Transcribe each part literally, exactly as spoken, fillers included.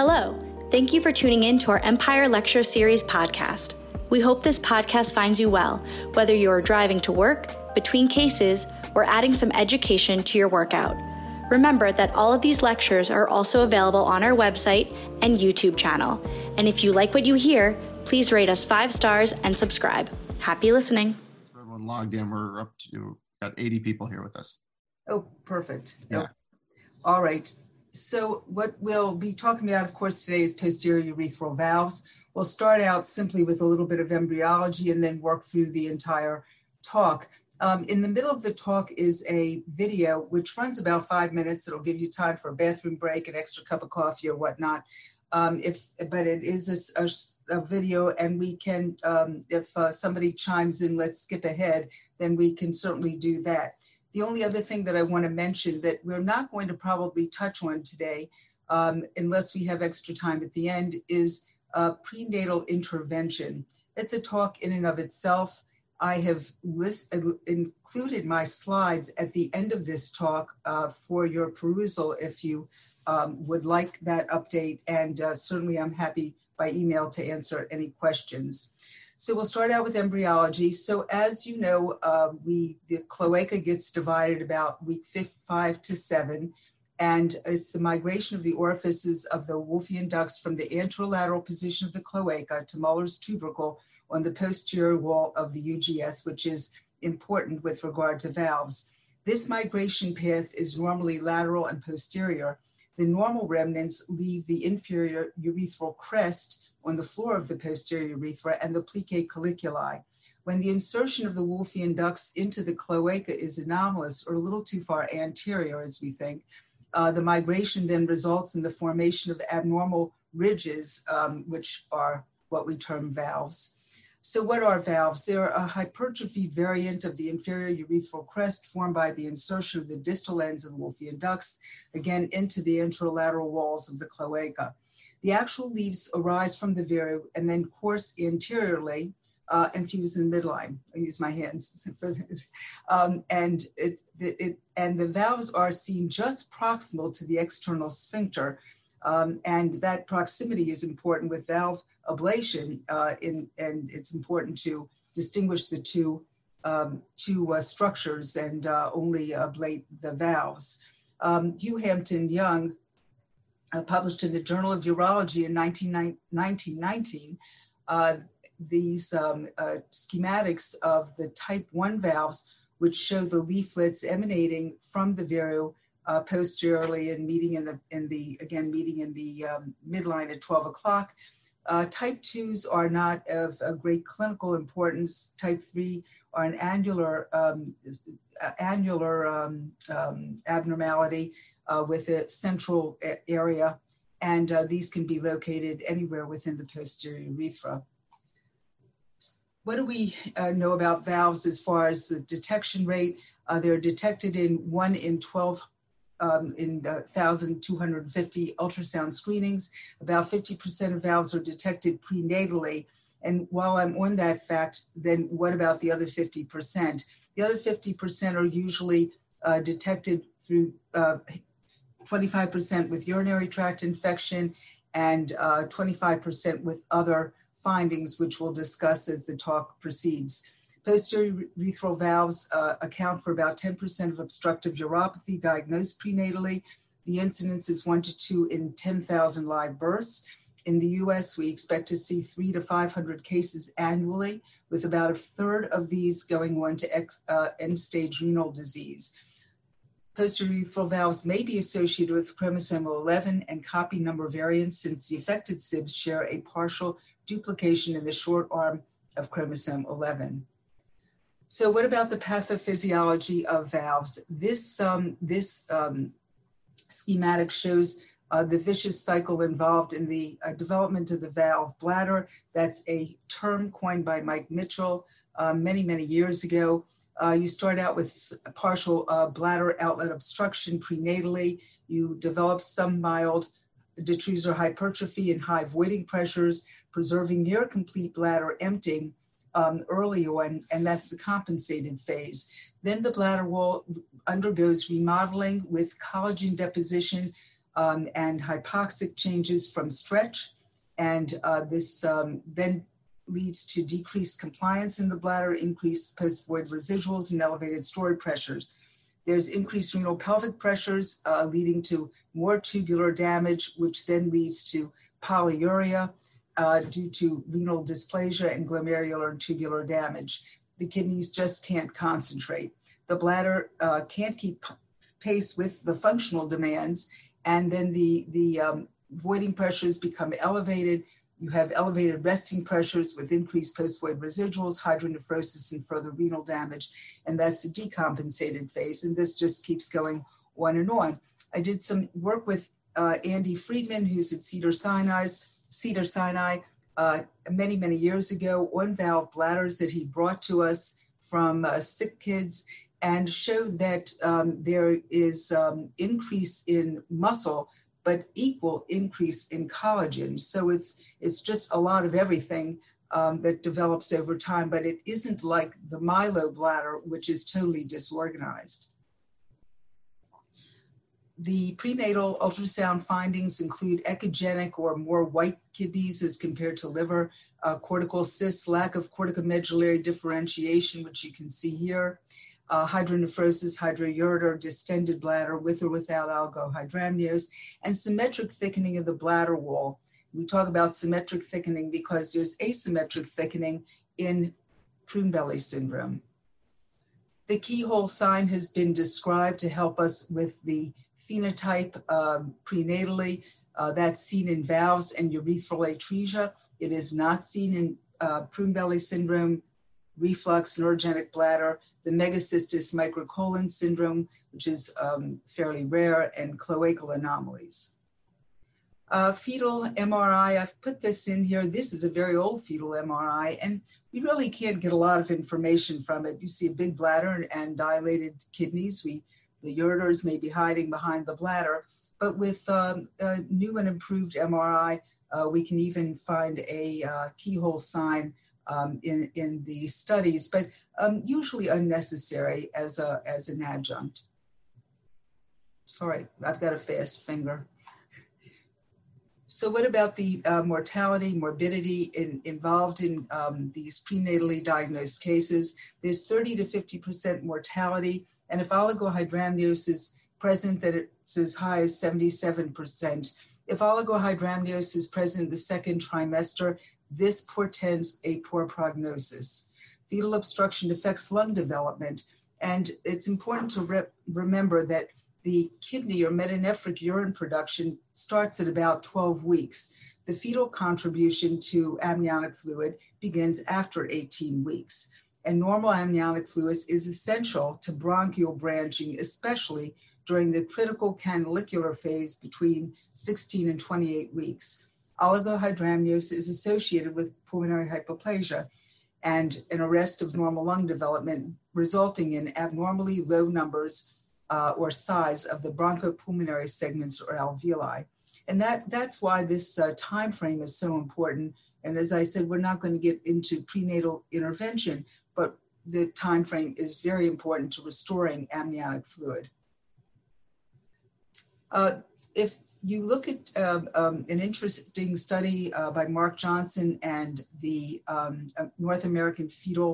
Hello, thank you for tuning in to our Empire Lecture Series podcast. We hope this podcast finds you well, whether you are driving to work, between cases, or adding some education to your workout. Remember that all of these lectures are also available on our website and YouTube channel. And if you like what you hear, please rate us five stars and subscribe. Happy listening. For everyone logged in, we're up to, got eighty people here with us. Oh, perfect. Yeah. Oh. All right. So what we'll be talking about, of course, today is posterior urethral valves. We'll start out simply with a little bit of embryology and then work through the entire talk. Um, in the middle of the talk is a video, which runs about five minutes. It'll give you time for a bathroom break, an extra cup of coffee or whatnot. Um, if, but it is a, a, a video, and we can, um, if uh, somebody chimes in, let's skip ahead, then we can certainly do that. The only other thing that I want to mention that we're not going to probably touch on today, um, unless we have extra time at the end, is uh, prenatal intervention. It's a talk in and of itself. I have list, uh, included my slides at the end of this talk uh, for your perusal if you um, would like that update, and uh, certainly I'm happy by email to answer any questions. So we'll start out with embryology. So as you know, uh, we the cloaca gets divided about week five, five to seven, and it's the migration of the orifices of the Wolffian ducts from the anterolateral position of the cloaca to Müller's tubercle on the posterior wall of the U G S, which is important with regard to valves. This migration path is normally lateral and posterior. The normal remnants leave the inferior urethral crest on the floor of the posterior urethra and the plicae colliculi. When the insertion of the Wolffian ducts into the cloaca is anomalous or a little too far anterior, as we think, uh, the migration then results in the formation of abnormal ridges, um, which are what we term valves. So what are valves? They're a hypertrophy variant of the inferior urethral crest formed by the insertion of the distal ends of the Wolffian ducts, again, into the anterolateral walls of the cloaca. The actual leaves arise from the veru and then course anteriorly uh, and fuse in the midline. I use my hands for this. Um, and, it's, it, and the valves are seen just proximal to the external sphincter. Um, and that proximity is important with valve ablation, uh, in, and it's important to distinguish the two, um, two uh, structures and uh, only ablate the valves. Um, Hugh Hampton Young, Uh, published in the Journal of Urology in nineteen nineteen, uh, these um, uh, schematics of the type one valves, which show the leaflets emanating from the veru uh, posteriorly and meeting in the, in the again, meeting in the um, midline at twelve o'clock. Uh, type twos are not of a great clinical importance. Type three are an annular, um, annular um, um, abnormality Uh, with a central area, and uh, these can be located anywhere within the posterior urethra. What do we uh, know about valves as far as the detection rate? Uh, they're detected in one in twelve, um, in uh, one thousand two hundred fifty ultrasound screenings. About fifty percent of valves are detected prenatally. And while I'm on that fact, then what about the other fifty percent? The other fifty percent are usually uh, detected through uh, twenty-five percent with urinary tract infection and uh, twenty-five percent with other findings, which we'll discuss as the talk proceeds. Posterior urethral valves uh, account for about ten percent of obstructive uropathy diagnosed prenatally. The incidence is one to two in ten thousand live births. In the U S, we expect to see three to five hundred cases annually, with about a third of these going on to ex, uh, end-stage renal disease. Posterior urethral valves may be associated with chromosomal eleven and copy number variants, since the affected S I B S share a partial duplication in the short arm of chromosome eleven. So what about the pathophysiology of valves? This, um, this um, schematic shows uh, the vicious cycle involved in the uh, development of the valve bladder. That's a term coined by Mike Mitchell uh, many, many years ago. Uh, you start out with partial uh, bladder outlet obstruction prenatally. You develop some mild detrusor hypertrophy and high voiding pressures, preserving near complete bladder emptying um, early on, and that's the compensated phase. Then the bladder wall undergoes remodeling with collagen deposition um, and hypoxic changes from stretch. And uh, this um, then leads to decreased compliance in the bladder, increased post-void residuals, and elevated storage pressures. There's increased renal pelvic pressures uh, leading to more tubular damage, which then leads to polyuria uh, due to renal dysplasia and glomerular and tubular damage. The kidneys just can't concentrate. The bladder uh, can't keep pace with the functional demands, and then the, the um, voiding pressures become elevated. You have elevated resting pressures with increased post-void residuals, hydronephrosis, and further renal damage, and that's the decompensated phase, and this just keeps going on and on. I did some work with uh, Andy Friedman, who's at Cedar Sinai's, Cedar Sinai uh, many, many years ago, on valve bladders that he brought to us from uh, Sick Kids, and showed that um, there is um, increase in muscle, but equal increase in collagen. So it's it's just a lot of everything um, that develops over time, but it isn't like the myelobladder, which is totally disorganized. The prenatal ultrasound findings include echogenic or more white kidneys as compared to liver, uh, cortical cysts, lack of corticomedullary differentiation, which you can see here, Uh, hydronephrosis, hydroureter, distended bladder with or without algohydramnios, and symmetric thickening of the bladder wall. We talk about symmetric thickening because there's asymmetric thickening in prune belly syndrome. The keyhole sign has been described to help us with the phenotype uh, prenatally. Uh, that's seen in valves and urethral atresia. It is not seen in uh, prune belly syndrome, reflux, neurogenic bladder, the megacystis microcolon syndrome, which is um, fairly rare, and cloacal anomalies. Uh, fetal M R I, I've put this in here. This is a very old fetal M R I, and we really can't get a lot of information from it. You see a big bladder and dilated kidneys. We, the ureters may be hiding behind the bladder, but with um, a new and improved M R I, uh, we can even find a uh, keyhole sign Um, in, in the studies, but um, usually unnecessary as, a, as an adjunct. Sorry, I've got a fast finger. So what about the uh, mortality, morbidity in, involved in um, these prenatally diagnosed cases? There's thirty to fifty percent mortality, and if oligohydramnios is present, that it's as high as seventy-seven percent. If oligohydramnios is present the second trimester, this portends a poor prognosis. Fetal obstruction affects lung development, and it's important to re remember that the kidney or metanephric urine production starts at about twelve weeks. The fetal contribution to amniotic fluid begins after eighteen weeks, and normal amniotic fluid is essential to bronchial branching, especially during the critical canalicular phase between sixteen and twenty-eight weeks. Oligohydramnios is associated with pulmonary hypoplasia and an arrest of normal lung development, resulting in abnormally low numbers uh, or size of the bronchopulmonary segments or alveoli. And that, that's why this uh, time frame is so important. And as I said, we're not going to get into prenatal intervention, but the time frame is very important to restoring amniotic fluid. Uh, if You look at um, um, an interesting study uh, by Mark Johnson and the um, North American Fetal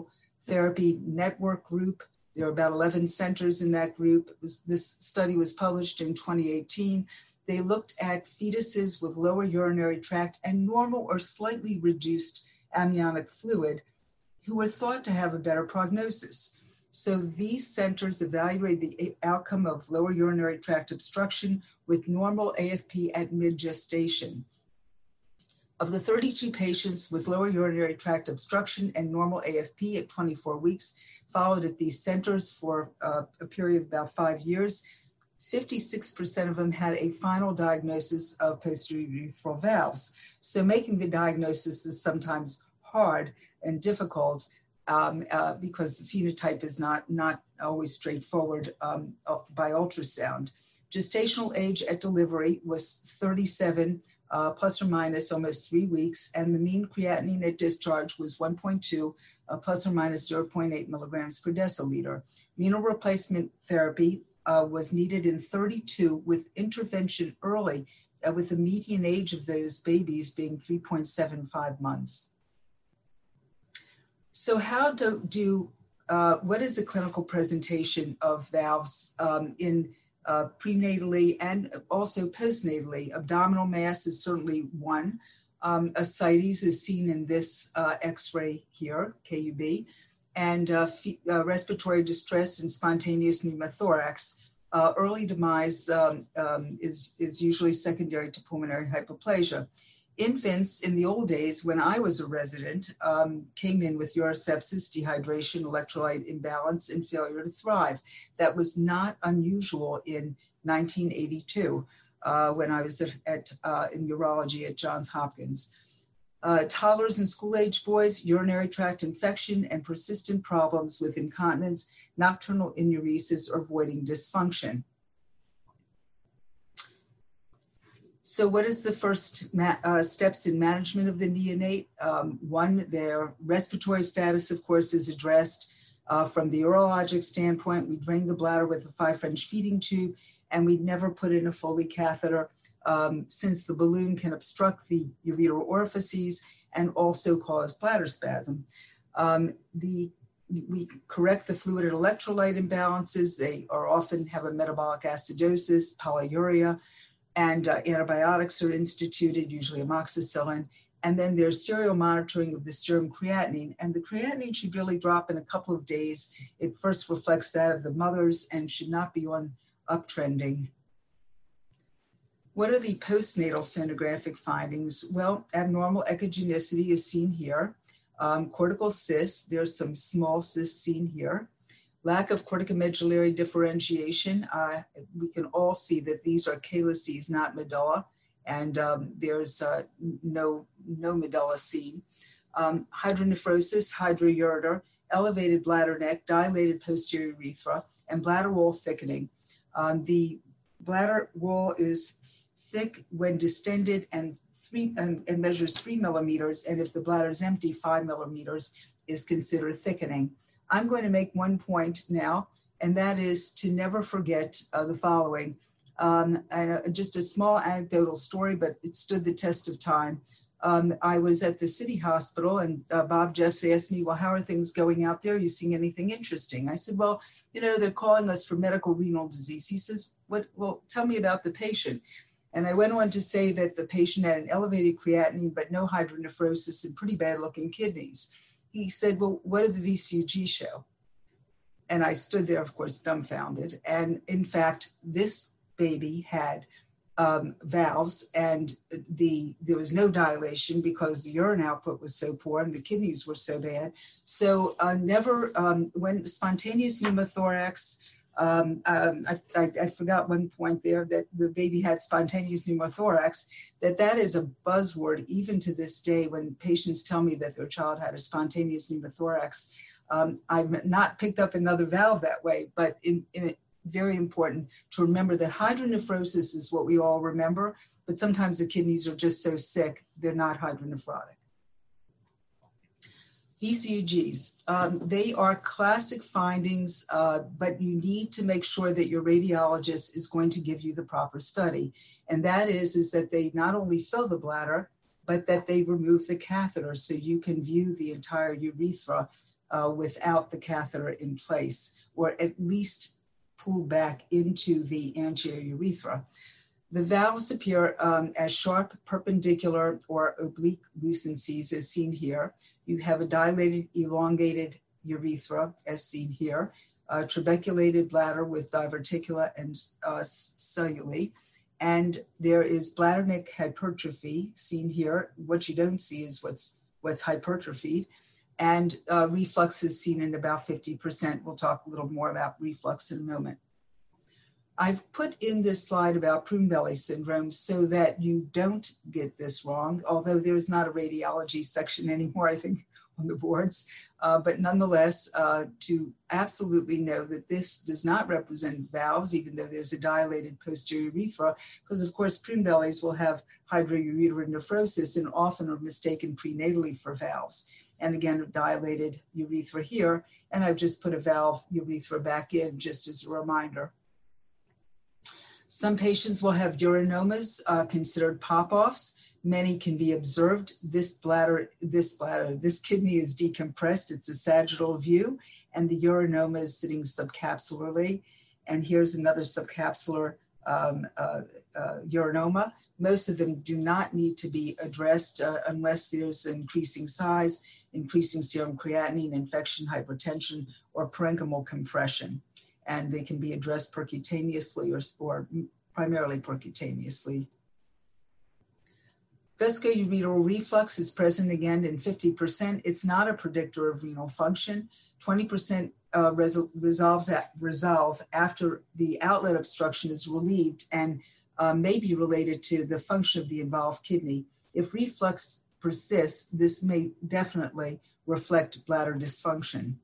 Therapy Network group. There are about eleven centers in that group. This, this study was published in twenty eighteen. They looked at fetuses with lower urinary tract and normal or slightly reduced amniotic fluid who were thought to have a better prognosis. So these centers evaluated the outcome of lower urinary tract obstruction with normal A F P at mid-gestation. Of the thirty-two patients with lower urinary tract obstruction and normal A F P at twenty-four weeks followed at these centers for uh, a period of about five years, fifty-six percent of them had a final diagnosis of posterior urethral valves. So making the diagnosis is sometimes hard and difficult um, uh, because the phenotype is not, not always straightforward um, by ultrasound. Gestational age at delivery was thirty-seven, uh, plus or minus almost three weeks, and the mean creatinine at discharge was one point two, uh, plus or minus zero point eight milligrams per deciliter. Renal replacement therapy uh, was needed in thirty-two with intervention early, uh, with the median age of those babies being three point seven five months. So how do, do uh, what is the clinical presentation of valves um, in uh, prenatally and also postnatally? Abdominal mass is certainly one. Um, ascites is seen in this uh, X-ray here, K U B, and uh, uh, respiratory distress and spontaneous pneumothorax. Uh, early demise um, um, is, is usually secondary to pulmonary hypoplasia. Infants in the old days, when I was a resident, um, came in with urosepsis, dehydration, electrolyte imbalance, and failure to thrive. That was not unusual in nineteen eighty-two. Uh, when I was at, at uh, in urology at Johns Hopkins. Uh, toddlers and school-age boys, urinary tract infection and persistent problems with incontinence, nocturnal enuresis, or voiding dysfunction. So what is the first ma uh, steps in management of the neonate? Um, one, their respiratory status, of course, is addressed. Uh, from the urologic standpoint, we drain the bladder with a five French feeding tube, and we'd never put in a Foley catheter um, since the balloon can obstruct the ureteral orifices and also cause bladder spasm. Um, the, we correct the fluid and electrolyte imbalances. They are often have a metabolic acidosis, polyuria, and uh, antibiotics are instituted, usually amoxicillin. And then there's serial monitoring of the serum creatinine. And the creatinine should really drop in a couple of days. It first reflects that of the mothers and should not be on uptrending. What are the postnatal sonographic findings? Well, abnormal echogenicity is seen here. Um, cortical cysts, there's some small cysts seen here. Lack of corticomedullary differentiation. Uh, we can all see that these are calyces, not medulla, and um, there's uh, no, no medulla seen. Um, hydronephrosis, hydroureter, elevated bladder neck, dilated posterior urethra, and bladder wall thickening. Um, the bladder wall is thick when distended and, three, and, and measures three millimeters. And if the bladder is empty, five millimeters is considered thickening. I'm going to make one point now, and that is to never forget uh, the following. Um, and, uh, just a small anecdotal story, but it stood the test of time. Um, I was at the city hospital and uh, Bob Jeffs asked me, well, how are things going out there? Are you seeing anything interesting? I said, well, you know, they're calling us for medical renal disease. He says, what, well, tell me about the patient. And I went on to say that the patient had an elevated creatinine, but no hydronephrosis and pretty bad looking kidneys. He said, well, what did the V C U G show? And I stood there, of course, dumbfounded. And in fact, this baby had Um, valves, and the there was no dilation because the urine output was so poor and the kidneys were so bad. So uh, never um, when spontaneous pneumothorax. Um, um, I, I, I forgot one point there that the baby had spontaneous pneumothorax. That that is a buzzword even to this day. When patients tell me that their child had a spontaneous pneumothorax, um, I've not picked up another valve that way, but in, in very important to remember that hydronephrosis is what we all remember, but sometimes the kidneys are just so sick, they're not hydronephrotic. V C U Gs, um, they are classic findings, uh, but you need to make sure that your radiologist is going to give you the proper study. And that is, is that they not only fill the bladder, but that they remove the catheter so you can view the entire urethra uh, without the catheter in place, or at least pull back into the anterior urethra. The valves appear um, as sharp, perpendicular, or oblique lucencies as seen here. You have a dilated, elongated urethra as seen here, a trabeculated bladder with diverticula and uh, cellulae, and there is bladder neck hypertrophy seen here. What you don't see is what's, what's hypertrophied. And uh, reflux is seen in about fifty percent. We'll talk a little more about reflux in a moment. I've put in this slide about prune belly syndrome so that you don't get this wrong, although there is not a radiology section anymore, I think, on the boards. Uh, but nonetheless, uh, to absolutely know that this does not represent valves, even though there's a dilated posterior urethra, because of course prune bellies will have hydroureteral nephrosis and often are mistaken prenatally for valves. And again, a dilated urethra here. And I've just put a valve urethra back in just as a reminder. Some patients will have urinomas uh, considered pop-offs. Many can be observed. This bladder, this bladder, this kidney is decompressed. It's a sagittal view, and the urinoma is sitting subcapsularly. And here's another subcapsular um, uh, uh, urinoma. Most of them do not need to be addressed uh, unless there's increasing size, increasing serum creatinine, infection, hypertension, or parenchymal compression. And they can be addressed percutaneously or, or primarily percutaneously. Vesicoureteral reflux is present again in fifty percent. It's not a predictor of renal function. twenty percent uh, resol resolves at, resolve after the outlet obstruction is relieved and uh, may be related to the function of the involved kidney. If reflux persists, this may definitely reflect bladder dysfunction.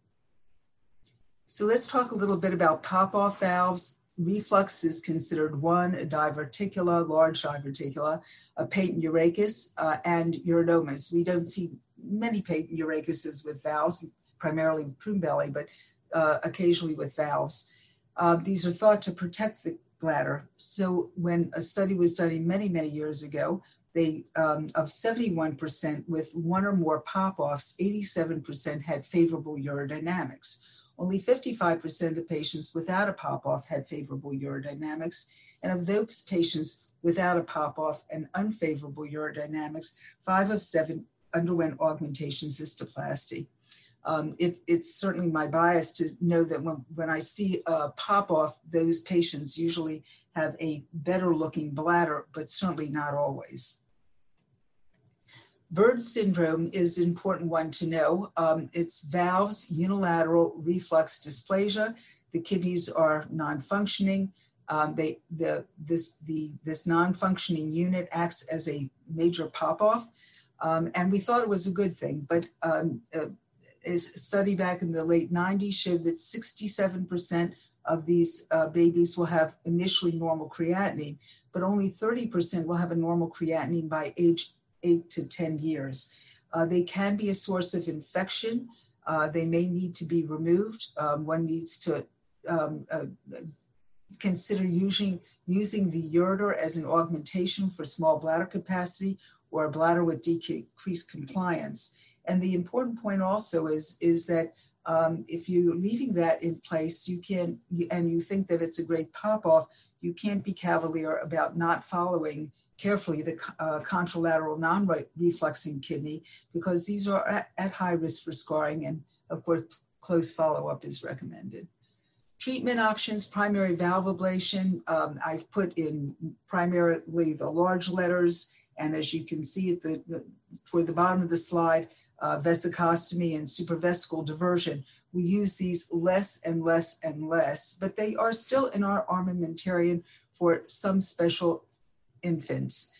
So let's talk a little bit about pop-off valves. Reflux is considered one, a diverticula, large diverticula, a patent urachus, uh, and urinomas. We don't see many patent urachuses with valves, primarily prune belly, but uh, occasionally with valves. Uh, these are thought to protect the bladder. So when a study was done many, many years ago, they um, of seventy-one percent with one or more pop-offs, eighty-seven percent had favorable urodynamics. Only fifty-five percent of the patients without a pop-off had favorable urodynamics, and of those patients without a pop-off and unfavorable urodynamics, five of seven underwent augmentation cystoplasty. Um, it, it's certainly my bias to know that when, when I see a pop-off, those patients usually have a better-looking bladder, but certainly not always. VURD syndrome is an important one to know. Um, it's valves, unilateral reflux dysplasia. The kidneys are non-functioning. Um, they, the, this, the, this non-functioning unit acts as a major pop-off. Um, and we thought it was a good thing, but um, a, a study back in the late nineties showed that sixty-seven percent of these uh, babies will have initially normal creatinine, but only thirty percent will have a normal creatinine by age eight to ten years. Uh, they can be a source of infection. Uh, they may need to be removed. Um, one needs to um, uh, consider using, using the ureter as an augmentation for small bladder capacity or a bladder with decreased compliance. And the important point also is, is that um, if you're leaving that in place, you can, and you think that it's a great pop-off, you can't be cavalier about not following carefully the uh, contralateral non-refluxing kidney, because these are at, at high risk for scarring, and of course close follow-up is recommended. Treatment options: primary valve ablation. Um, I've put in primarily the large letters, and as you can see at the, toward the bottom of the slide, uh, vesicostomy and supravesical diversion. We use these less and less and less, but they are still in our armamentarium for some special infants.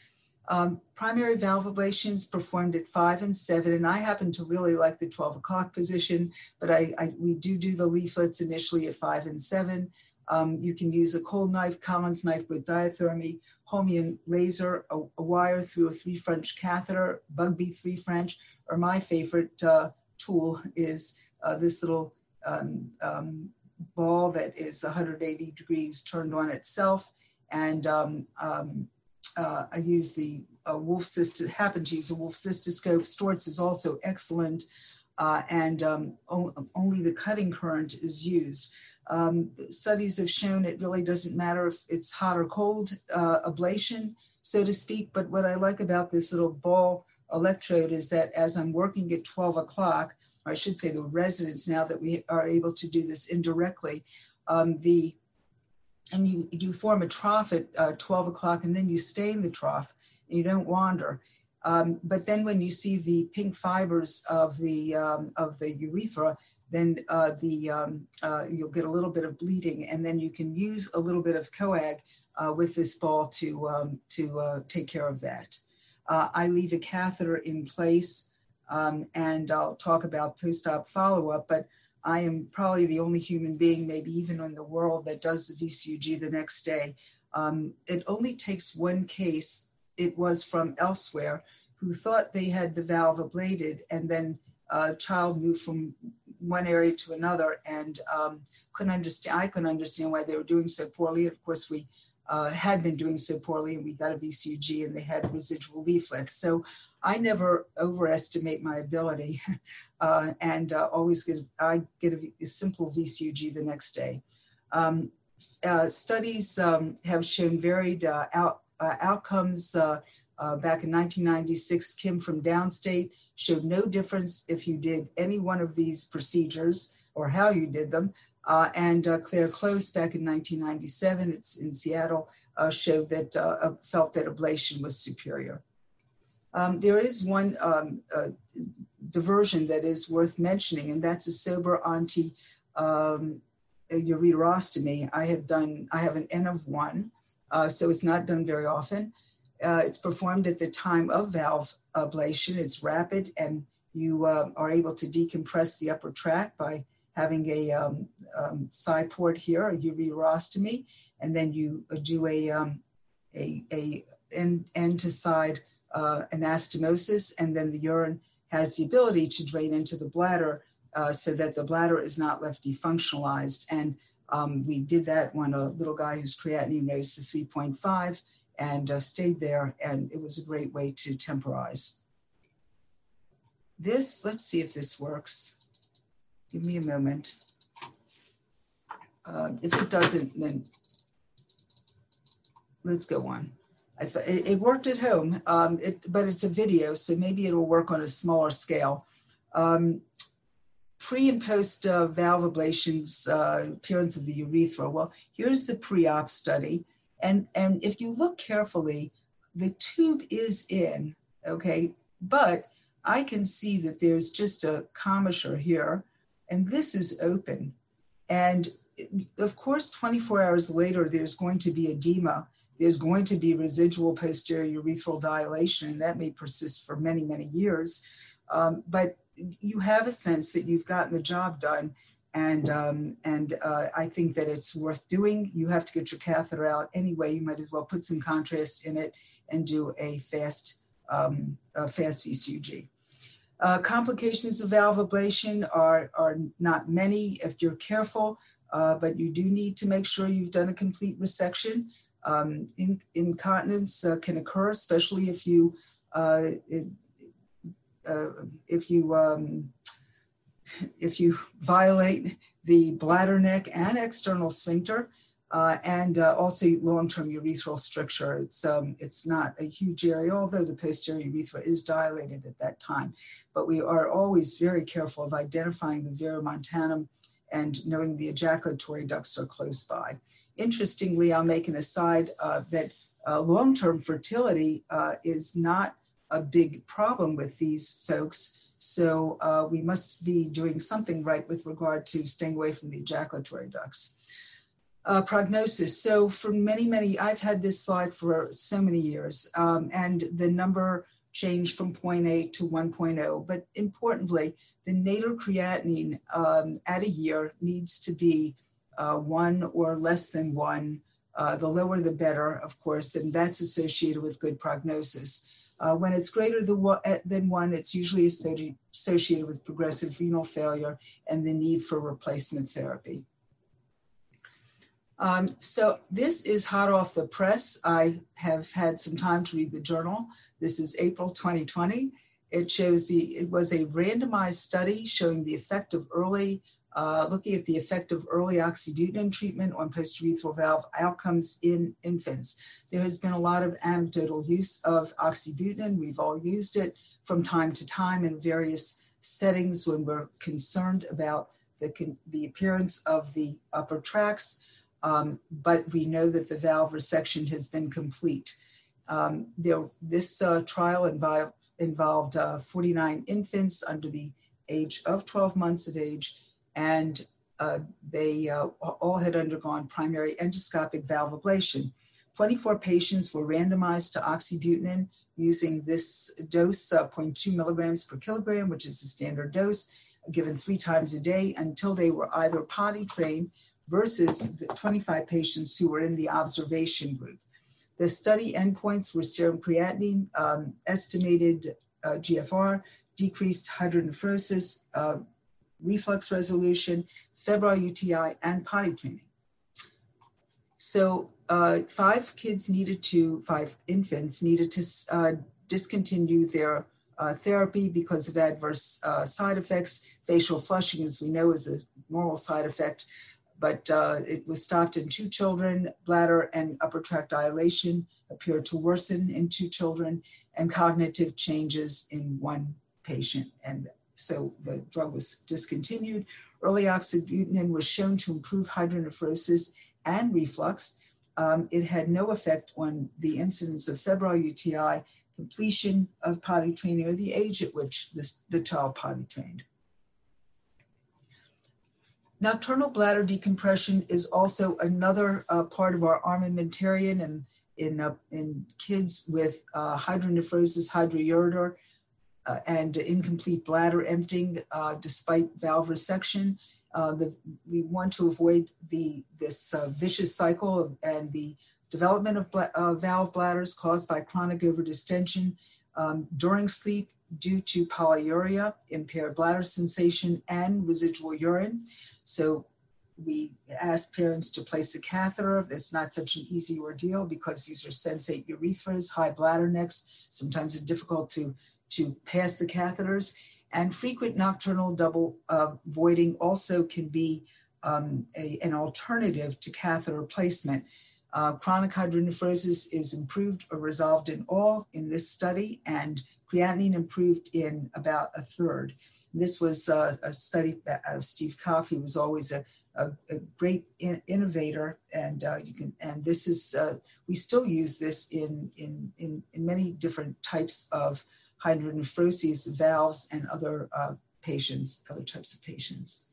Um, primary valve ablations performed at five and seven, and I happen to really like the twelve o'clock position, but I, I, we do do the leaflets initially at five and seven. Um, you can use a cold knife, Collins knife with diathermy, Holmium laser, a, a wire through a three French catheter, Bugbee three French, or my favorite uh, tool is uh, this little um, um, ball that is one hundred eighty degrees turned on itself, and um, um, Uh, I use the uh, Wolf cyst. Happen to use a Wolf cystoscope. Storz is also excellent, uh, and um, only the cutting current is used. Um, studies have shown it really doesn't matter if it's hot or cold uh, ablation, so to speak. But what I like about this little ball electrode is that as I'm working at twelve o'clock, or I should say the residents now that we are able to do this indirectly, um, the and you, you form a trough at uh, twelve o'clock, and then you stay in the trough, and you don't wander. Um, but then when you see the pink fibers of the, um, of the urethra, then uh, the, um, uh, you'll get a little bit of bleeding, and then you can use a little bit of coag uh, with this ball to, um, to uh, take care of that. Uh, I leave a catheter in place, um, and I'll talk about post-op follow-up, but I am probably the only human being, maybe even in the world, that does the V C U G the next day. Um, it only takes one case. It was from elsewhere, who thought they had the valve ablated, and then a child moved from one area to another, and um, couldn't understand. I couldn't understand why they were doing so poorly. Of course, we uh, had been doing so poorly, and we got a V C U G and they had residual leaflets. So I never overestimate my ability uh, and uh, always get, I get a, a simple V C U G the next day. Um, uh, studies um, have shown varied uh, out, uh, outcomes. Uh, uh, back in nineteen ninety-six, Kim from Downstate showed no difference if you did any one of these procedures or how you did them. Uh, and uh, Claire Close back in nineteen ninety-seven, it's in Seattle, uh, showed that, uh, felt that ablation was superior. Um, there is one um, uh, diversion that is worth mentioning, and that's a sober ante um, ureterostomy. I have done, I have an N of one, uh, so it's not done very often. Uh, it's performed at the time of valve ablation. It's rapid, and you uh, are able to decompress the upper tract by having a um, um, side port here, a ureterostomy, and then you do a, um, a, a end, end to side uh, anastomosis, and then the urine has the ability to drain into the bladder uh, so that the bladder is not left defunctionalized. And um, we did that when a little guy whose creatinine rose to three point five and uh, stayed there, and it was a great way to temporize. This, let's see if this works. Give me a moment. Uh, if it doesn't, then let's go on. I th it, it worked at home, um, it, but it's a video, so maybe it'll work on a smaller scale. Um, pre and post uh, valve ablations, uh, appearance of the urethra. Well, here's the pre-op study. And, and if you look carefully, the tube is in, okay? But I can see that there's just a commissure here, and this is open. And of course, twenty-four hours later, there's going to be edema. There's going to be residual posterior urethral dilation, and that may persist for many, many years. Um, but you have a sense that you've gotten the job done. And um, and uh, I think that it's worth doing. You have to get your catheter out anyway. You might as well put some contrast in it and do a fast, um, a fast V C U G. Uh, complications of valve ablation are, are not many if you're careful, uh, but you do need to make sure you've done a complete resection. Um, in, incontinence uh, can occur, especially if you, uh, if, uh, if you, um, if you violate the bladder neck and external sphincter, uh, and uh, also long-term urethral stricture. It's, um, it's not a huge area, although the posterior urethra is dilated at that time. But we are always very careful of identifying the verumontanum and knowing the ejaculatory ducts are close by. Interestingly, I'll make an aside uh, that uh, long-term fertility uh, is not a big problem with these folks. So uh, we must be doing something right with regard to staying away from the ejaculatory ducts. Uh, prognosis. So for many, many, I've had this slide for so many years, um, and the number changed from zero point eight to one point oh. But importantly, the nadir creatinine um, at a year needs to be uh, one or less than one. Uh, the lower, the better, of course, and that's associated with good prognosis. Uh, when it's greater than one, than one, it's usually associated with progressive renal failure and the need for replacement therapy. Um, so this is hot off the press. I have had some time to read the journal. This is April twenty twenty. It shows the, it was a randomized study showing the effect of early, uh, looking at the effect of early oxybutynin treatment on post-urethral valve outcomes in infants. There has been a lot of anecdotal use of oxybutynin. We've all used it from time to time in various settings when we're concerned about the, the appearance of the upper tracts, um, but we know that the valve resection has been complete. Um, there, this uh, trial involved, involved uh, forty-nine infants under the age of twelve months of age, and uh, they uh, all had undergone primary endoscopic valve ablation. twenty-four patients were randomized to oxybutynin using this dose, uh, zero point two milligrams per kilogram, which is the standard dose, given three times a day until they were either potty trained, versus the twenty-five patients who were in the observation group. The study endpoints were serum creatinine, um, estimated uh, G F R, decreased hydronephrosis, uh, reflux resolution, febrile U T I, and potty training. So uh, five kids needed to, five infants needed to uh, discontinue their uh, therapy because of adverse uh, side effects. Facial flushing, as we know, is a normal side effect, but uh, it was stopped in two children. Bladder and upper tract dilation appeared to worsen in two children, and cognitive changes in one patient. And so the drug was discontinued. Early oxybutynin was shown to improve hydronephrosis and reflux. Um, it had no effect on the incidence of febrile U T I, completion of potty training, or the age at which this, the child potty trained. Nocturnal bladder decompression is also another uh, part of our armamentarium in, in, uh, in kids with uh, hydronephrosis, hydroureter, uh, and incomplete bladder emptying uh, despite valve resection. Uh, the, we want to avoid the, this uh, vicious cycle of, and the development of bla uh, valve bladders caused by chronic overdistension um, during sleep due to polyuria, impaired bladder sensation, and residual urine. So we ask parents to place a catheter. It's not such an easy ordeal because these are sensate urethras, high bladder necks. Sometimes it's difficult to, to pass the catheters. And frequent nocturnal double uh, voiding also can be um, a, an alternative to catheter placement. Uh, chronic hydronephrosis is improved or resolved in all in this study, and creatinine improved in about a third. This was uh, a study out of Steve Koff. He was always a, a, a great in innovator, and uh, you can. And this is uh, we still use this in in in, in many different types of hydronephrosis, valves, and other uh, patients, other types of patients.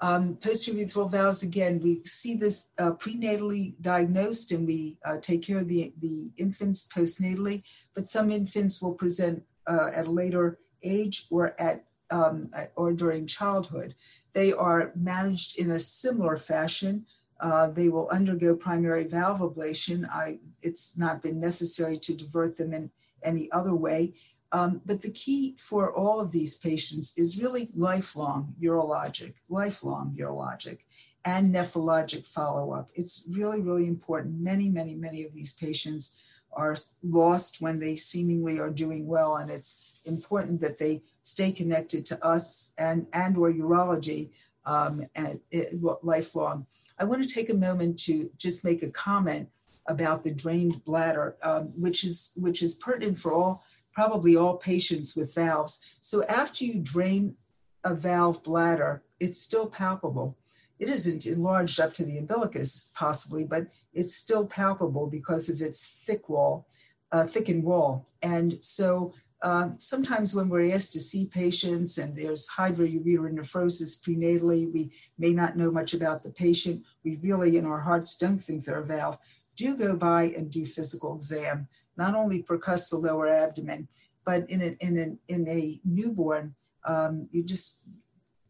Um, posterior urethral valves, again, we see this uh, prenatally diagnosed, and we uh, take care of the, the infants postnatally, but some infants will present uh, at a later age or, at, um, or during childhood. They are managed in a similar fashion. Uh, they will undergo primary valve ablation. I, it's not been necessary to divert them in any other way. Um, but the key for all of these patients is really lifelong urologic, lifelong urologic and nephrologic follow-up. It's really, really important. Many, many, many of these patients are lost when they seemingly are doing well, and it's important that they stay connected to us and, and or urology um, and it, lifelong. I want to take a moment to just make a comment about the drained bladder, um, which is which is pertinent for all probably all patients with valves. So after you drain a valve bladder, it's still palpable. It isn't enlarged up to the umbilicus possibly, but it's still palpable because of its thick wall, uh, thickened wall. And so uh, sometimes when we're asked to see patients and there's hydroureteronephrosis prenatally, we may not know much about the patient. We really in our hearts don't think they're a valve. Do go by and do physical exam. Not only percuss the lower abdomen, but in a, in a, in a newborn, um, you just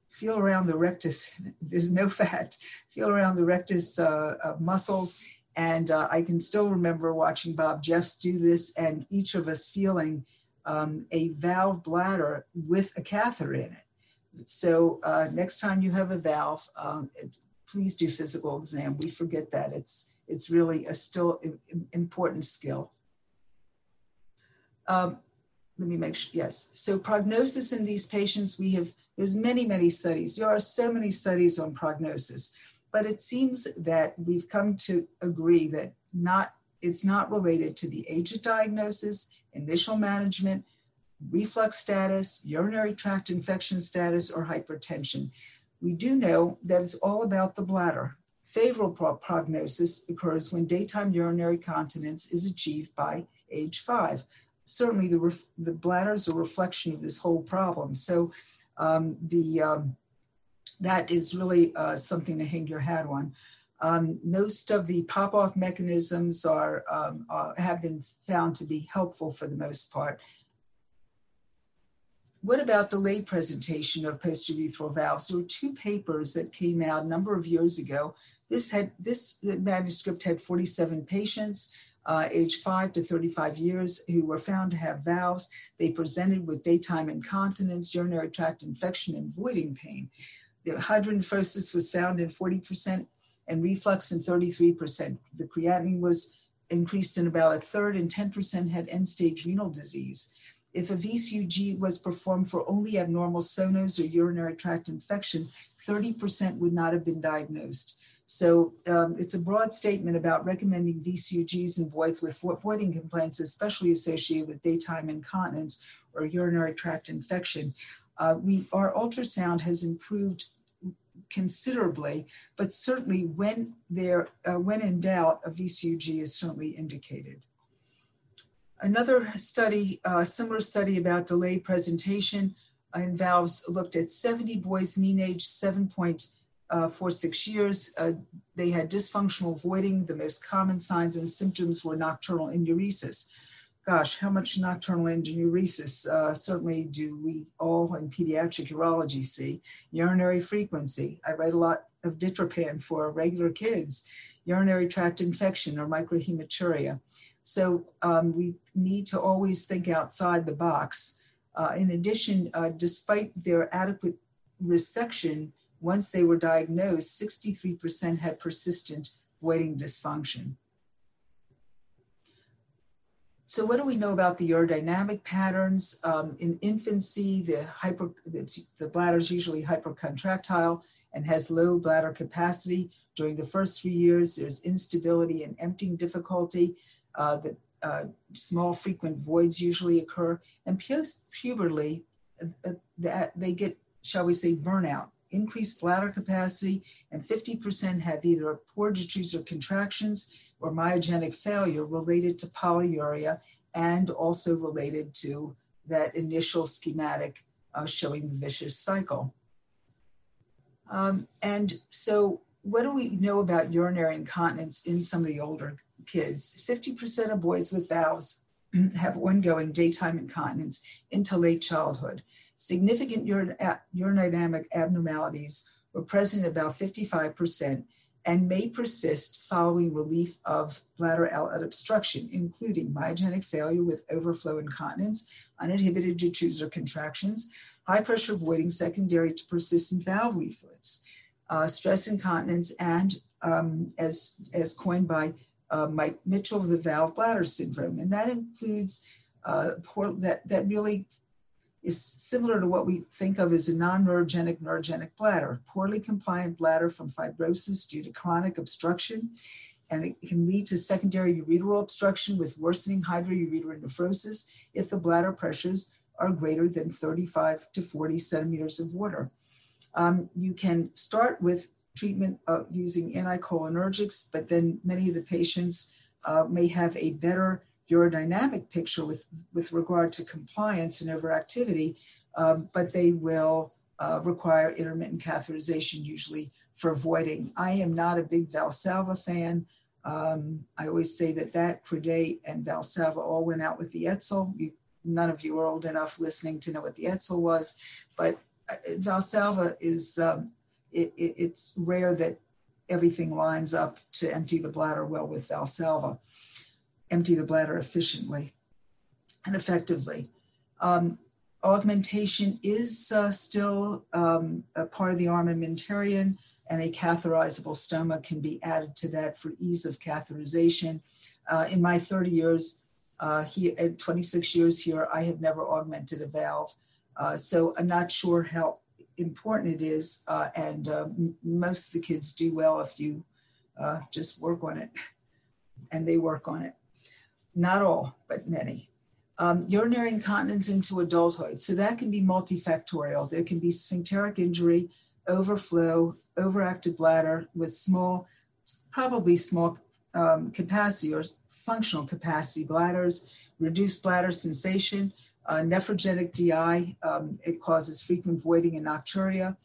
feel around the rectus. There's no fat. Feel around the rectus uh, uh, muscles. And uh, I can still remember watching Bob Jeffs do this, and each of us feeling um, a valve bladder with a catheter in it. So uh, next time you have a valve, um, please do physical exam. We forget that. It's, it's really a still important skill. Um, let me make sure, yes. So prognosis in these patients, we have, there's many, many studies. There are so many studies on prognosis, but it seems that we've come to agree that not, it's not related to the age of diagnosis, initial management, reflux status, urinary tract infection status, or hypertension. We do know that it's all about the bladder. Favorable prognosis occurs when daytime urinary continence is achieved by age five. Certainly the, ref the bladder is a reflection of this whole problem. So um, the, um, that is really uh, something to hang your hat on. Um, most of the pop-off mechanisms are, um, uh, have been found to be helpful for the most part. What about delayed presentation of posterurethral valves? There were two papers that came out a number of years ago. This, had, this manuscript had forty-seven patients. Uh, age five to thirty-five years, who were found to have valves. They presented with daytime incontinence, urinary tract infection, and voiding pain. The hydronephrosis was found in forty percent and reflux in thirty-three percent. The creatinine was increased in about a third, and ten percent had end-stage renal disease. If a V C U G was performed for only abnormal sonos or urinary tract infection, thirty percent would not have been diagnosed. So um, it's a broad statement about recommending V C U Gs in boys with voiding complaints, especially associated with daytime incontinence or urinary tract infection. Uh, we, our ultrasound has improved considerably, but certainly when, there, uh, when in doubt, a V C U G is certainly indicated. Another study, a uh, similar study about delayed presentation in valves, looked at seventy boys, mean age seven point four six years. Uh, they had dysfunctional voiding. The most common signs and symptoms were nocturnal enuresis. Gosh, how much nocturnal enuresis uh, certainly do we all in pediatric urology see? Urinary frequency. I write a lot of ditropan for regular kids. Urinary tract infection or microhematuria. So um, we need to always think outside the box. Uh, in addition, uh, despite their adequate resection, once they were diagnosed, sixty-three percent had persistent voiding dysfunction. So what do we know about the urodynamic patterns? Um, in infancy, the, hyper, the, the bladder is usually hypercontractile and has low bladder capacity. During the first three years, there's instability and emptying difficulty. Uh, the uh, small frequent voids usually occur. And post-puberly, uh, uh, they get, shall we say, burnout. Increased bladder capacity, and fifty percent have either poor detrusor contractions or myogenic failure related to polyuria and also related to that initial schematic uh, showing the vicious cycle. Um, and so what do we know about urinary incontinence in some of the older kids? fifty percent of boys with valves have ongoing daytime incontinence into late childhood. Significant urodynamic abnormalities were present in about fifty-five percent and may persist following relief of bladder outlet obstruction, including myogenic failure with overflow incontinence, uninhibited detrusor contractions, high pressure voiding secondary to persistent valve leaflets, uh, stress incontinence, and um, as, as coined by uh, Mike Mitchell, the valve bladder syndrome. And that includes uh, poor, that, that really is similar to what we think of as a non-neurogenic neurogenic bladder, poorly compliant bladder from fibrosis due to chronic obstruction, and it can lead to secondary ureteral obstruction with worsening hydroureteronephrosis if the bladder pressures are greater than thirty-five to forty centimeters of water. Um, you can start with treatment uh, using anticholinergics, but then many of the patients uh, may have a better urodynamic picture with, with regard to compliance and overactivity, um, but they will uh, require intermittent catheterization, usually for voiding. I am not a big Valsalva fan. Um, I always say that that Creday and Valsalva all went out with the Etzel. You, none of you are old enough listening to know what the Etzel was, but Valsalva is, um, it, it, it's rare that everything lines up to empty the bladder well with Valsalva. Empty the bladder efficiently and effectively. Um, augmentation is uh, still um, a part of the armamentarium, and a catheterizable stoma can be added to that for ease of catheterization. Uh, in my thirty years, uh, here, at twenty-six years here, I have never augmented a valve. Uh, so I'm not sure how important it is, uh, and uh, most of the kids do well if you uh, just work on it, and they work on it. Not all, but many. Um, urinary incontinence into adulthood. So that can be multifactorial. There can be sphincteric injury, overflow, overactive bladder with small, probably small um, capacity or functional capacity bladders, reduced bladder sensation, uh, nephrogenic D I. Um, it causes frequent voiding and nocturia,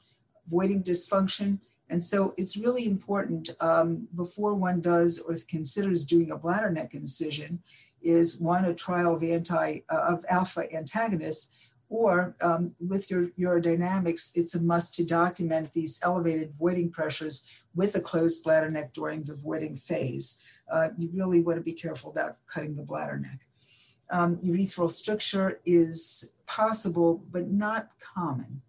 voiding dysfunction. And so it's really important um, before one does or considers doing a bladder neck incision is one, a trial of, anti, uh, of alpha antagonists, or um, with your urodynamics, it's a must to document these elevated voiding pressures with a closed bladder neck during the voiding phase. Uh, you really want to be careful about cutting the bladder neck. Um, urethral stricture is possible, but not common.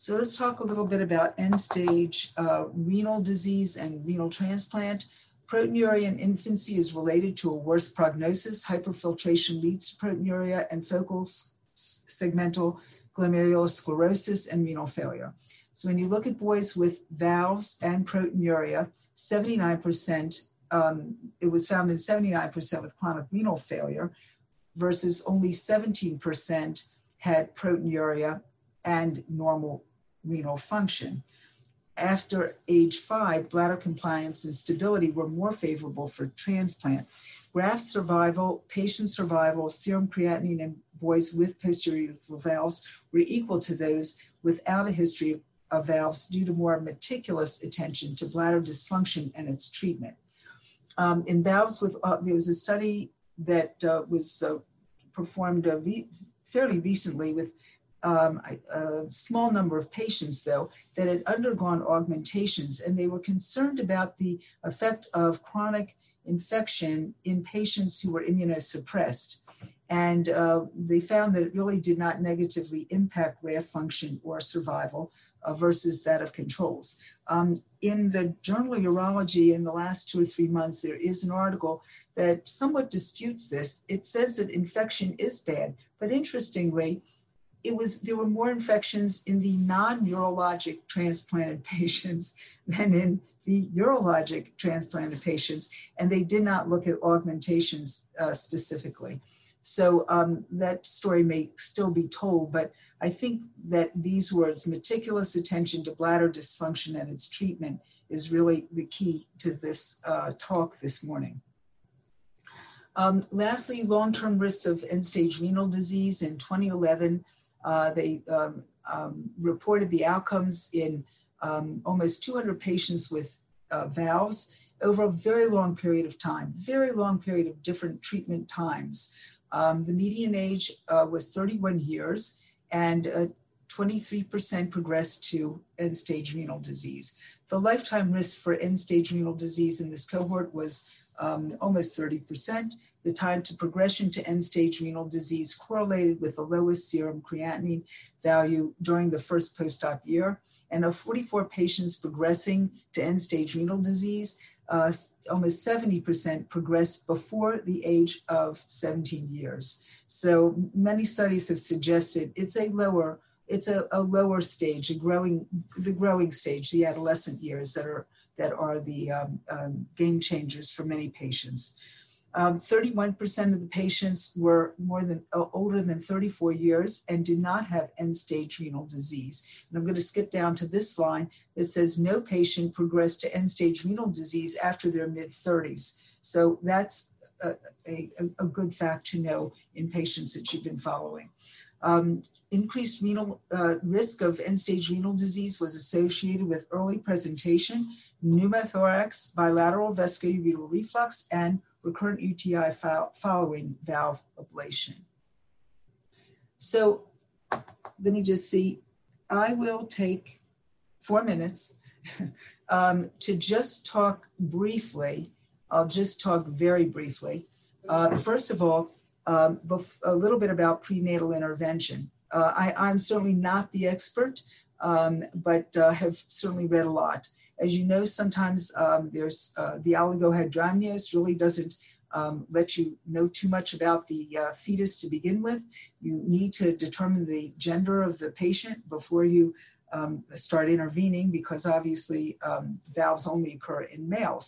So let's talk a little bit about end-stage uh, renal disease and renal transplant. Proteinuria in infancy is related to a worse prognosis. Hyperfiltration leads to proteinuria and focal segmental glomerulosclerosis and renal failure. So when you look at boys with valves and proteinuria, seventy-nine percent, um, it was found in seventy-nine percent with chronic renal failure versus only seventeen percent had proteinuria and normal renal function. After age five, bladder compliance and stability were more favorable for transplant. Graft survival, patient survival, serum creatinine in boys with posterior urethral valves were equal to those without a history of valves due to more meticulous attention to bladder dysfunction and its treatment. Um, in valves with, uh, there was a study that uh, was uh, performed uh, re fairly recently with Um, a small number of patients, though, that had undergone augmentations, and they were concerned about the effect of chronic infection in patients who were immunosuppressed. And uh, they found that it really did not negatively impact graft function or survival uh, versus that of controls. Um, in the Journal of Urology in the last two or three months, there is an article that somewhat disputes this. It says that infection is bad, but interestingly, It was, there were more infections in the non-urologic transplanted patients than in the urologic transplanted patients, and they did not look at augmentations uh, specifically. So um, that story may still be told, but I think that these words, meticulous attention to bladder dysfunction and its treatment, is really the key to this uh, talk this morning. Um, lastly, long-term risks of end-stage renal disease. In twenty eleven, Uh, they um, um, reported the outcomes in um, almost two hundred patients with uh, valves over a very long period of time, very long period of different treatment times. Um, the median age uh, was thirty-one years, and twenty-three percent uh, progressed to end-stage renal disease. The lifetime risk for end-stage renal disease in this cohort was um, almost thirty percent. The time to progression to end-stage renal disease correlated with the lowest serum creatinine value during the first post-op year. And of forty-four patients progressing to end-stage renal disease, uh, almost seventy percent progressed before the age of seventeen years. So many studies have suggested it's a lower, it's a, a lower stage, a growing, the growing stage, the adolescent years that are that are the um, um, game changers for many patients. thirty-one percent um, of the patients were more than uh, older than thirty-four years and did not have end-stage renal disease. And I'm going to skip down to this line that says no patient progressed to end-stage renal disease after their mid-thirties. So that's a, a, a good fact to know in patients that you've been following. Um, increased renal uh, risk of end-stage renal disease was associated with early presentation, pneumothorax, bilateral vesicoureteral reflux, and recurrent U T I following valve ablation. So let me just see, I will take four minutes um, to just talk briefly. I'll just talk very briefly. Uh, first of all, um, a little bit about prenatal intervention. Uh, I, I'm certainly not the expert, um, but uh, have certainly read a lot. As you know, sometimes um, there's uh, the oligohydramnios really doesn't um, let you know too much about the uh, fetus to begin with. You need to determine the gender of the patient before you um, start intervening, because obviously um, valves only occur in males.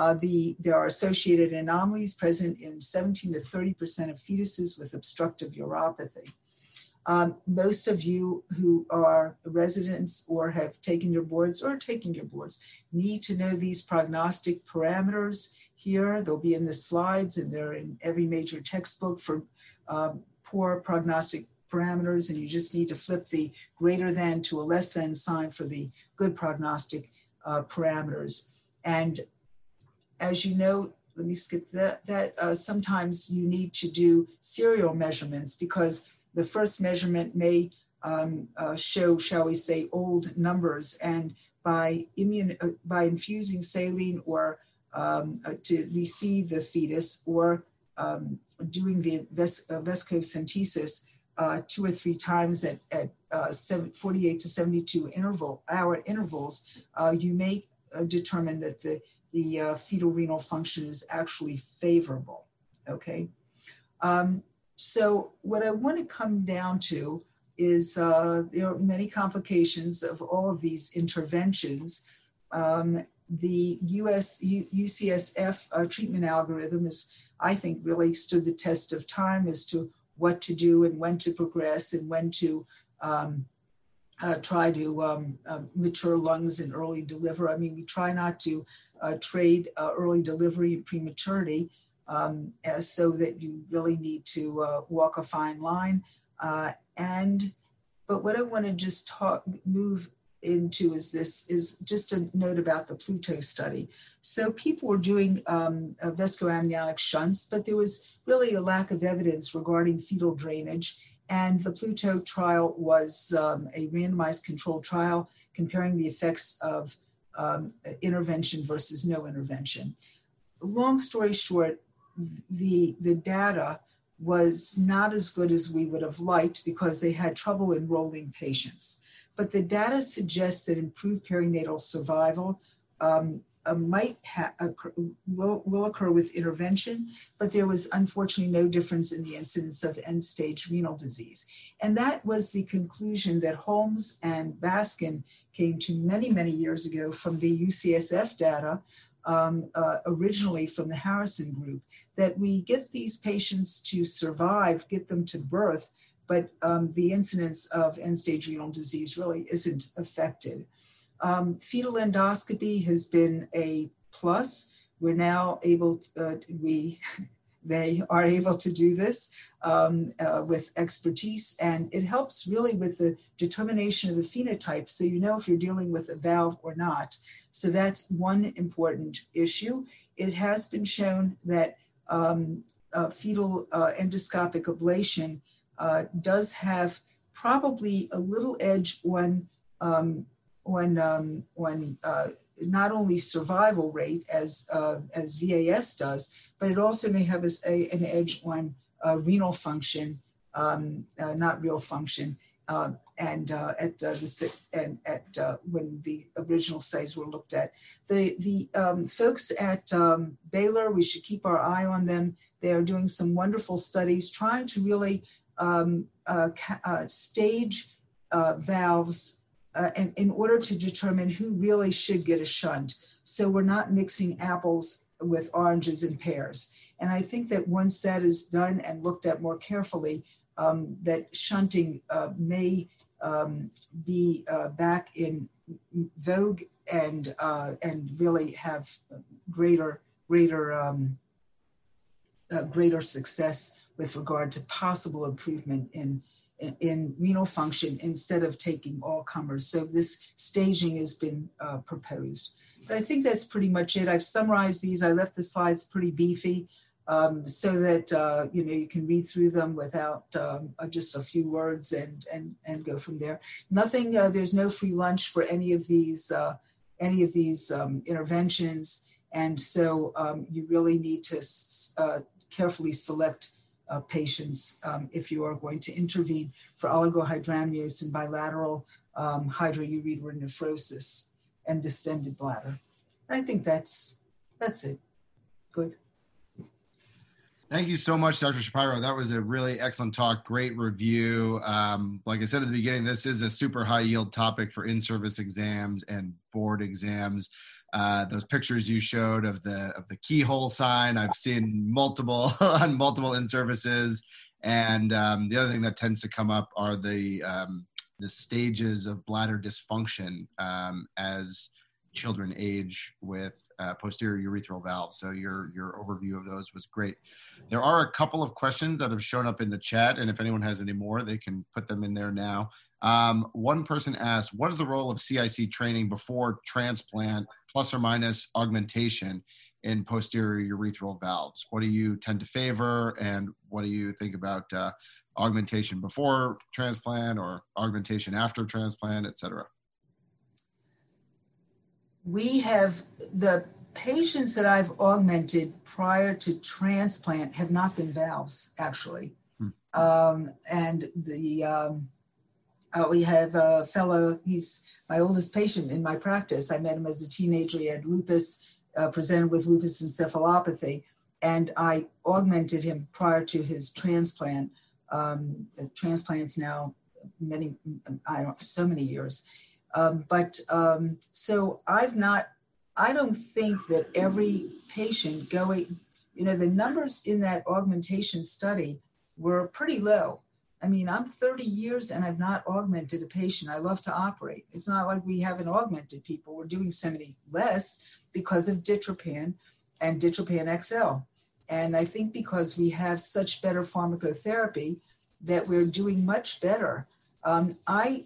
Uh, the, there are associated anomalies present in seventeen to thirty percent of fetuses with obstructive uropathy. Um, most of you who are residents or have taken your boards or are taking your boards need to know these prognostic parameters here. They'll be in the slides, and they're in every major textbook for um, poor prognostic parameters, and you just need to flip the greater than to a less than sign for the good prognostic uh, parameters. And as you know, let me skip that, that uh, sometimes you need to do serial measurements, because the first measurement may um, uh, show, shall we say, old numbers, and by, immune, uh, by infusing saline or um, uh, to receive the fetus or um, doing the ves uh, vesicosynthesis, uh, two or three times at, at uh, forty-eight to seventy-two interval, hour intervals, uh, you may uh, determine that the, the uh, fetal renal function is actually favorable, okay? Um, so what I want to come down to is uh, there are many complications of all of these interventions. Um, the U S U C S F uh, treatment algorithm is, I think, really stood the test of time as to what to do and when to progress and when to um, uh, try to um, uh, mature lungs and early deliver. I mean, we try not to uh, trade uh, early delivery and prematurity, um, as, so that you really need to uh, walk a fine line. Uh, and, but what I want to just talk, move into is this, is just a note about the Pluto study. So people were doing um, vascoamniotic shunts, but there was really a lack of evidence regarding fetal drainage. And the Pluto trial was um, a randomized controlled trial comparing the effects of um, intervention versus no intervention. Long story short, the, the data was not as good as we would have liked because they had trouble enrolling patients. But the data suggests that improved perinatal survival um, uh, might ha occur, will, will occur with intervention, but there was unfortunately no difference in the incidence of end-stage renal disease. And that was the conclusion that Holmes and Baskin came to many, many years ago from the U C S F data, um, uh, originally from the Harrison group, that we get these patients to survive, get them to birth, but um, the incidence of end-stage renal disease really isn't affected. Um, fetal endoscopy has been a plus. We're now able, uh, we, they are able to do this um, uh, with expertise, and it helps really with the determination of the phenotype, so you know if you're dealing with a valve or not. So that's one important issue. It has been shown that um, uh, fetal uh, endoscopic ablation Uh, does have probably a little edge on, um, on, um, on uh, not only survival rate as, uh, as V A S does, but it also may have a, a, an edge on uh, renal function, um, uh, not real function, uh, and uh, at, uh, the, and at uh, when the original studies were looked at. The, the um, folks at um, Baylor, we should keep our eye on them. They are doing some wonderful studies trying to really Um, uh, uh, stage uh, valves uh, and, in order to determine who really should get a shunt. So we're not mixing apples with oranges and pears. And I think that once that is done and looked at more carefully, um, that shunting uh, may um, be uh, back in vogue and, uh, and really have greater, greater, um, uh, greater success with regard to possible improvement in, in, in renal function instead of taking all comers. So this staging has been uh, proposed. But I think that's pretty much it. I've summarized these. I left the slides pretty beefy um, so that uh, you know, you can read through them without um, uh, just a few words and, and, and go from there. Nothing, uh, there's no free lunch for any of these, uh, any of these um, interventions. And so um, you really need to uh, carefully select Uh, patients um, if you are going to intervene for oligohydramnios and bilateral um, hydroureteronephrosis and distended bladder. I think that's, that's it. Good. Thank you so much, Doctor Shapiro. That was a really excellent talk, great review. Um, like I said at the beginning, this is a super high yield topic for in-service exams and board exams. Uh, those pictures you showed of the of the keyhole sign, I've seen multiple on multiple in-services. And um, the other thing that tends to come up are the um, the stages of bladder dysfunction um, as children age with uh, posterior urethral valves. So your your overview of those was great. There are a couple of questions that have shown up in the chat, and if anyone has any more, they can put them in there now. Um, one person asked, what is the role of C I C training before transplant, plus or minus augmentation in posterior urethral valves? What do you tend to favor, and what do you think about uh, augmentation before transplant or augmentation after transplant, et cetera? We have, the patients that I've augmented prior to transplant have not been valves, actually. Mm-hmm. um, and the um, uh, we have a fellow, he's my oldest patient in my practice. I met him as a teenager. He had lupus, uh, presented with lupus encephalopathy, and I augmented him prior to his transplant. Um, the transplant's now many, I don't, so many years. Um, but um, so I've not, I don't think that every patient going, you know, the numbers in that augmentation study were pretty low. I mean, I'm thirty years and I've not augmented a patient. I love to operate. It's not like we haven't augmented people. We're doing so many less because of ditropan and ditropan X L. And I think because we have such better pharmacotherapy that we're doing much better. Um, I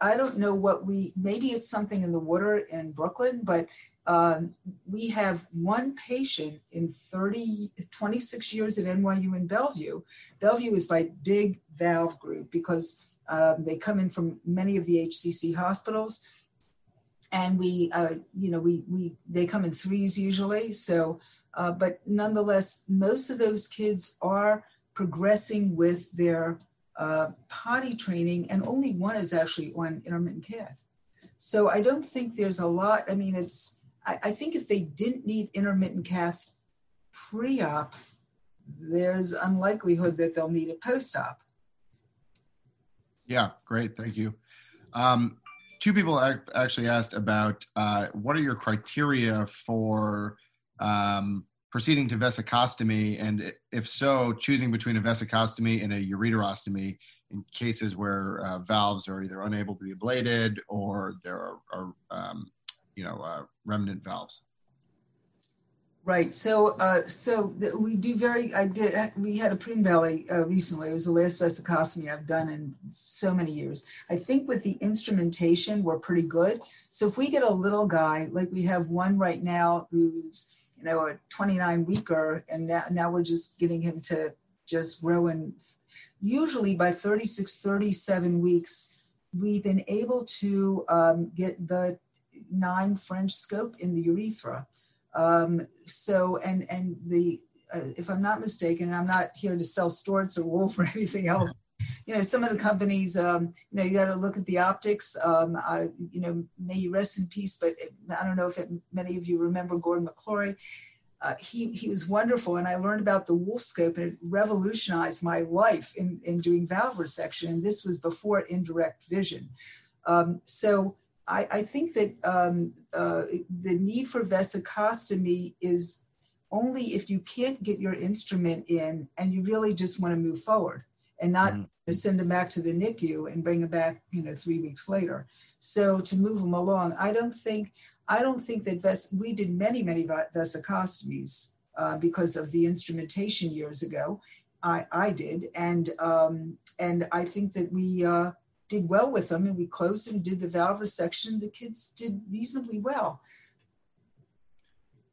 I don't know what we, maybe it's something in the water in Brooklyn, but um, we have one patient in thirty, twenty-six years at N Y U in Bellevue. Bellevue is my big valve group because um, they come in from many of the H C C hospitals, and we, uh, you know, we, we, they come in threes usually. So, uh, but nonetheless, most of those kids are progressing with their Uh, potty training, and only one is actually on intermittent cath. So I don't think there's a lot. I mean, it's, I, I think if they didn't need intermittent cath pre-op, there's unlikelihood that they'll need a post-op. Yeah, great. Thank you. Um, two people ac- actually asked about uh, what are your criteria for um, proceeding to vesicostomy, and if so, choosing between a vesicostomy and a ureterostomy in cases where uh, valves are either unable to be ablated or there are, are um, you know, uh, remnant valves. Right. So, uh, so th- we do very. I did. We had a prune belly uh, recently. It was the last vesicostomy I've done in so many years. I think with the instrumentation, we're pretty good. So if we get a little guy, like we have one right now who's, you know, a twenty-nine weeker, and now, now we're just getting him to just grow. And usually by thirty-six, thirty-seven weeks, we've been able to um, get the nine French scope in the urethra. Um, so, and and the, uh, if I'm not mistaken, I'm not here to sell Storz or Wolf or anything else. You know, some of the companies, um, you know, you got to look at the optics. Um, I, you know, may you rest in peace, but it, I don't know if it, many of you remember Gordon McClory. Uh, he, he was wonderful, and I learned about the Wolf scope, and it revolutionized my life in, in doing valve resection, and this was before indirect vision. Um, so I, I think that um, uh, the need for vesicostomy is only if you can't get your instrument in and you really just want to move forward, and not send them back to the N I C U and bring them back, you know, three weeks later. So to move them along, I don't think, I don't think that ves- we did many, many vesicostomies uh, because of the instrumentation years ago. I, I did, and um, and I think that we uh, did well with them, and we closed and did the valve resection. The kids did reasonably well.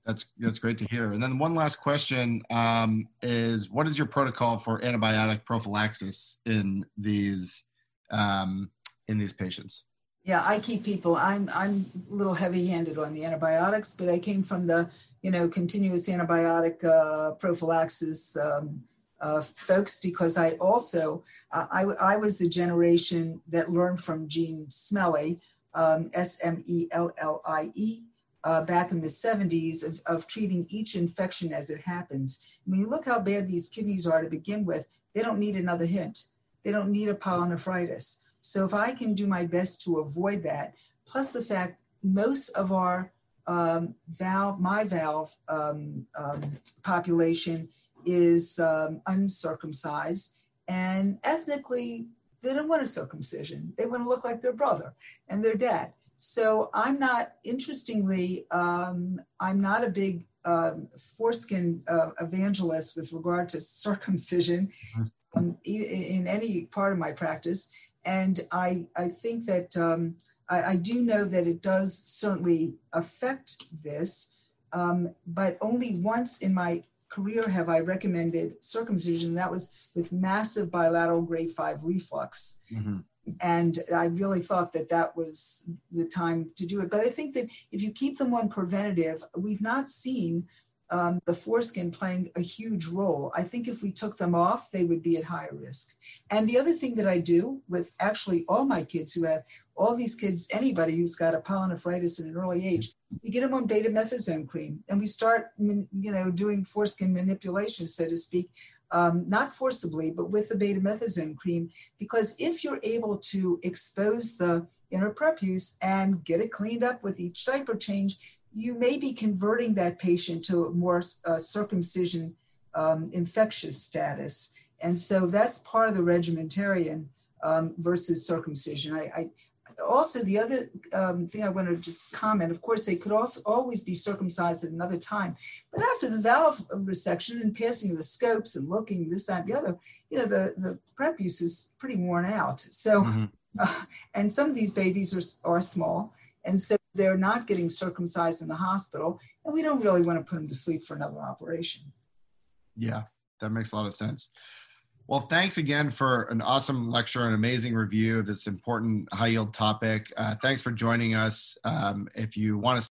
That's that's great to hear. And then one last question um, is, what is your protocol for antibiotic prophylaxis in these um, in these patients? Yeah, I keep people. I'm I'm a little heavy-handed on the antibiotics, but I came from the you know continuous antibiotic uh, prophylaxis um, uh, folks, because I also uh, I I was the generation that learned from Gene Smellie, um, S M E L L I E. Uh, back in the seventies of, of treating each infection as it happens. When you look how bad these kidneys are to begin with, they don't need another hint. They don't need a polynephritis. So if I can do my best to avoid that, plus the fact most of our um, valve, my valve um, um, population is um, uncircumcised and ethnically, they don't want a circumcision. They want to look like their brother and their dad. So I'm not, interestingly, um, I'm not a big uh, foreskin uh, evangelist with regard to circumcision um, in, in any part of my practice. And I, I think that um, I, I do know that it does certainly affect this, um, but only once in my career have I recommended circumcision. That was with massive bilateral grade five reflux. Mm-hmm. And I really thought that that was the time to do it. But I think that if you keep them on preventative, we've not seen um, the foreskin playing a huge role. I think if we took them off, they would be at high risk. And the other thing that I do with actually all my kids who have, all these kids, anybody who's got a polynephritis at an early age, we get them on betamethasone cream and we start, you know, doing foreskin manipulation, so to speak, um, not forcibly, but with the betamethasone cream, because if you're able to expose the inner prepuce and get it cleaned up with each diaper change, you may be converting that patient to a more uh, circumcision um, infectious status. And so that's part of the regimentarian um, versus circumcision. I, I Also, the other um, thing I want to just comment, of course, they could also always be circumcised at another time. But after the valve resection and passing the scopes and looking this, that, the other, you know, the, the prepuce is pretty worn out. So, mm-hmm. uh, and some of these babies are, are small. And so they're not getting circumcised in the hospital. And we don't really want to put them to sleep for another operation. Yeah, that makes a lot of sense. Well, thanks again for an awesome lecture, an amazing review of this important high yield topic. Uh, thanks for joining us. Um, if you want to